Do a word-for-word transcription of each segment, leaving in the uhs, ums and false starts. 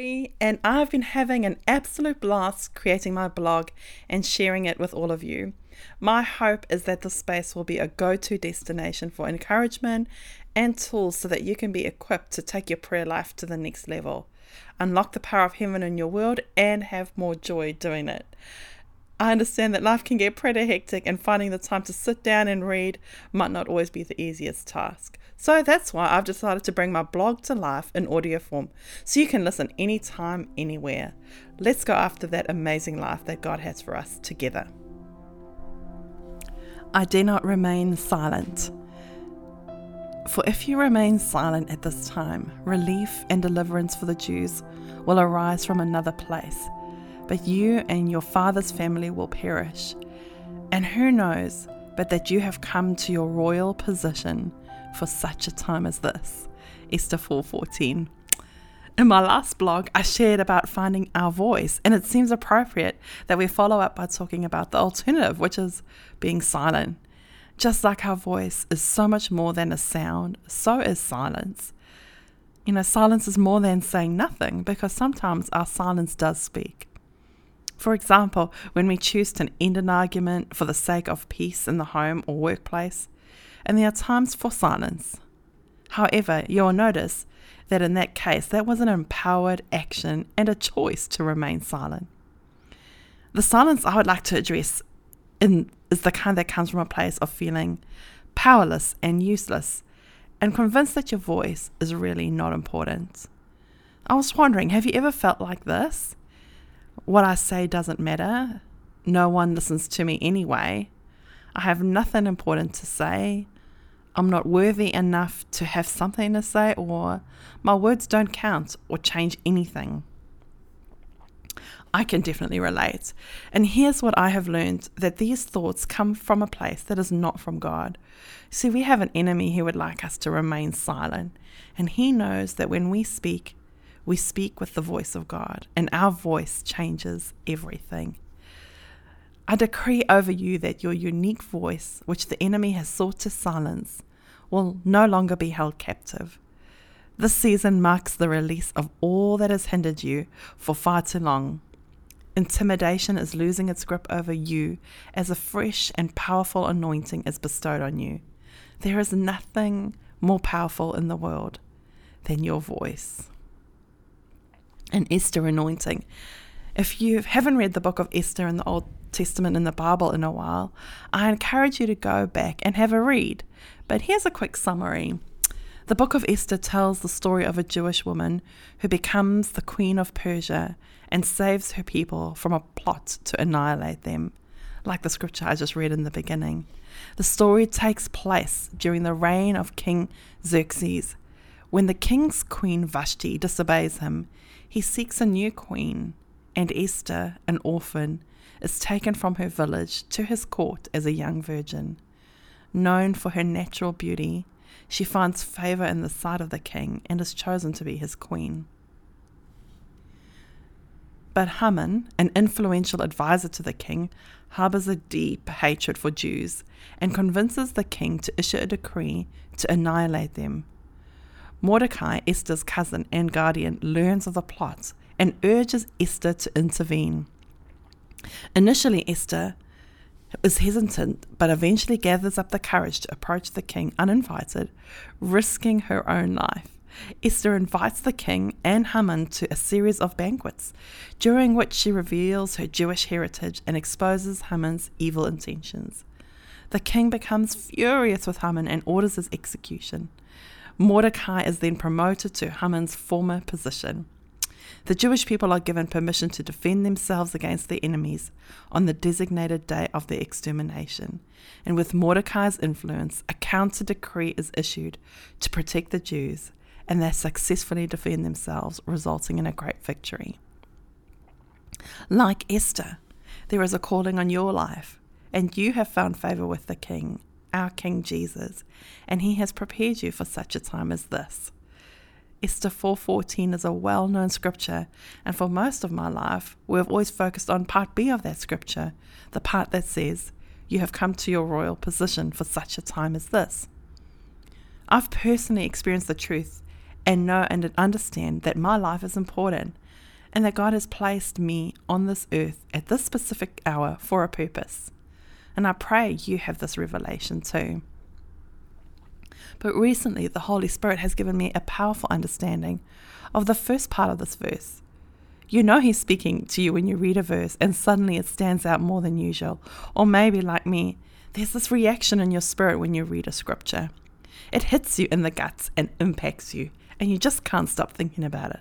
Chloe, and I've been having an absolute blast creating my blog and sharing it with all of you. My hope is that this space will be a go-to destination for encouragement and tools so that you can be equipped to take your prayer life to the next level, unlock the power of heaven in your world, and have more joy doing it. I understand that life can get pretty hectic, and finding the time to sit down and read might not always be the easiest task. So that's why I've decided to bring my blog to life in audio form, so you can listen anytime, anywhere. Let's go after that amazing life that God has for us together. I dare not remain silent. For if you remain silent at this time, relief and deliverance for the Jews will arise from another place. But you and your father's family will perish. And who knows but that you have come to your royal position for such a time as this. Esther four fourteen. In my last blog, I shared about finding our voice, and it seems appropriate that we follow up by talking about the alternative, which is being silent. Just like our voice is so much more than a sound, so is silence. You know, silence is more than saying nothing, because sometimes our silence does speak. For example, when we choose to end an argument for the sake of peace in the home or workplace, and there are times for silence. However, you'll notice that in that case, that was an empowered action and a choice to remain silent. The silence I would like to address in, is the kind that comes from a place of feeling powerless and useless, and convinced that your voice is really not important. I was wondering, have you ever felt like this? What I say doesn't matter. No one listens to me anyway. I have nothing important to say. I'm not worthy enough to have something to say, or my words don't count or change anything. I can definitely relate. And here's what I have learned, that these thoughts come from a place that is not from God. See, we have an enemy who would like us to remain silent. And he knows that when we speak, we speak with the voice of God, and our voice changes everything. I decree over you that your unique voice, which the enemy has sought to silence, will no longer be held captive. This season marks the release of all that has hindered you for far too long. Intimidation is losing its grip over you as a fresh and powerful anointing is bestowed on you. There is nothing more powerful in the world than your voice. An Esther anointing. If you haven't read the Book of Esther in the Old Testament in the Bible in a while, I encourage you to go back and have a read. But here's a quick summary. The Book of Esther tells the story of a Jewish woman who becomes the queen of Persia and saves her people from a plot to annihilate them, like the scripture I just read in the beginning. The story takes place during the reign of King Xerxes. When the king's queen Vashti disobeys him, he seeks a new queen, and Esther, an orphan, is taken from her village to his court as a young virgin. Known for her natural beauty, she finds favor in the sight of the king and is chosen to be his queen. But Haman, an influential advisor to the king, harbors a deep hatred for Jews and convinces the king to issue a decree to annihilate them. Mordecai, Esther's cousin and guardian, learns of the plot and urges Esther to intervene. Initially, Esther is hesitant, but eventually gathers up the courage to approach the king uninvited, risking her own life. Esther invites the king and Haman to a series of banquets, during which she reveals her Jewish heritage and exposes Haman's evil intentions. The king becomes furious with Haman and orders his execution. Mordecai is then promoted to Haman's former position. The Jewish people are given permission to defend themselves against their enemies on the designated day of their extermination. And with Mordecai's influence, a counter decree is issued to protect the Jews, and they successfully defend themselves, resulting in a great victory. Like Esther, there is a calling on your life, and you have found favor with the king, our King Jesus, and he has prepared you for such a time as this. Esther four fourteen is a well-known scripture, and for most of my life, we have always focused on part B of that scripture, the part that says, you have come to your royal position for such a time as this. I've personally experienced the truth and know and understand that my life is important and that God has placed me on this earth at this specific hour for a purpose. And I pray you have this revelation too. But recently, the Holy Spirit has given me a powerful understanding of the first part of this verse. You know he's speaking to you when you read a verse and suddenly it stands out more than usual. Or maybe, like me, there's this reaction in your spirit when you read a scripture. It hits you in the guts and impacts you, and you just can't stop thinking about it.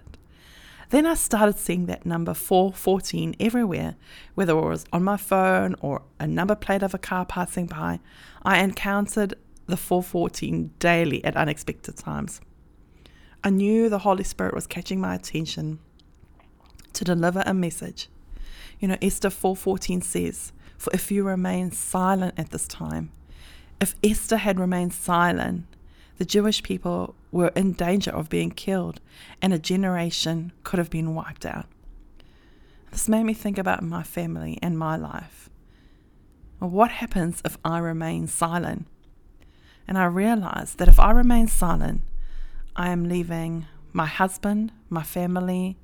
Then I started seeing that number four fourteen everywhere, whether it was on my phone or a number plate of a car passing by. I encountered the four fourteen daily at unexpected times. I knew the Holy Spirit was catching my attention to deliver a message. You know, Esther four fourteen says, "For if you remain silent at this time," if Esther had remained silent, the Jewish people were in danger of being killed and a generation could have been wiped out. This made me think about my family and my life. What happens if I remain silent? And I realized that if I remain silent, I am leaving my husband, my family,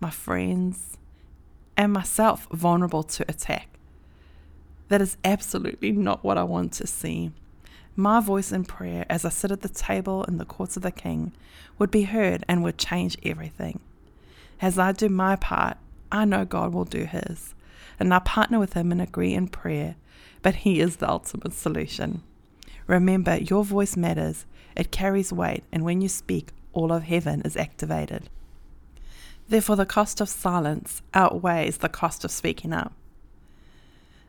my friends, and myself vulnerable to attack. That is absolutely not what I want to see. My voice in prayer as I sit at the table in the courts of the king would be heard and would change everything. As I do my part, I know God will do his, and I partner with him and agree in prayer, but he is the ultimate solution. Remember, your voice matters, it carries weight, and when you speak, all of heaven is activated. Therefore, the cost of silence outweighs the cost of speaking up.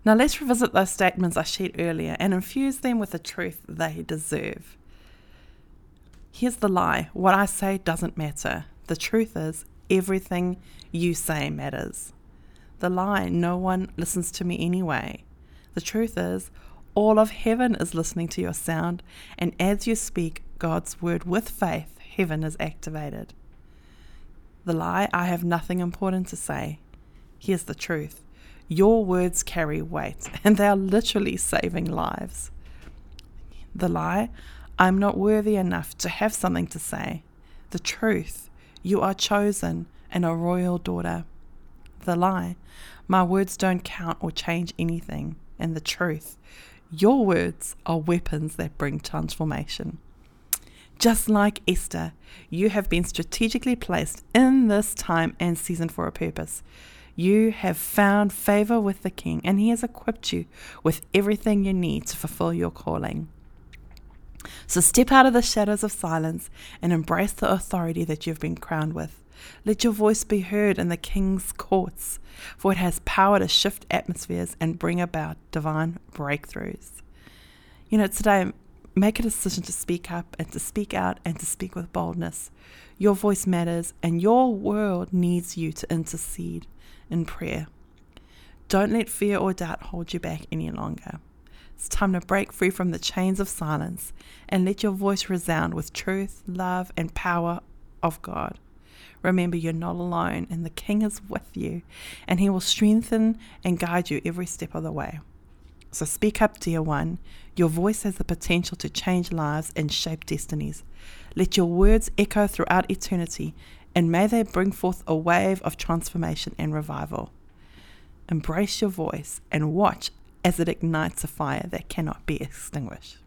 Now let's revisit those statements I shared earlier and infuse them with the truth they deserve. Here's the lie. What I say doesn't matter. The truth is, everything you say matters. The lie, no one listens to me anyway. The truth is, all of heaven is listening to your sound, and as you speak God's word with faith, heaven is activated. The lie, I have nothing important to say. Here's the truth. Your words carry weight, and they are literally saving lives. The lie, I'm not worthy enough to have something to say. The truth, you are chosen and a royal daughter. The lie, my words don't count or change anything. And the truth, your words are weapons that bring transformation. Just like Esther, you have been strategically placed in this time and season for a purpose. You have found favor with the king, and he has equipped you with everything you need to fulfill your calling. So step out of the shadows of silence and embrace the authority that you've been crowned with. Let your voice be heard in the king's courts, for it has power to shift atmospheres and bring about divine breakthroughs. You know, today, make a decision to speak up and to speak out and to speak with boldness. Your voice matters, and your world needs you to intercede in prayer. Don't let fear or doubt hold you back any longer. It's time to break free from the chains of silence and let your voice resound with truth, love, and power of God. Remember, you're not alone, and the King is with you, and he will strengthen and guide you every step of the way. So speak up, dear one. Your voice has the potential to change lives and shape destinies. Let your words echo throughout eternity, and may they bring forth a wave of transformation and revival. Embrace your voice and watch as it ignites a fire that cannot be extinguished.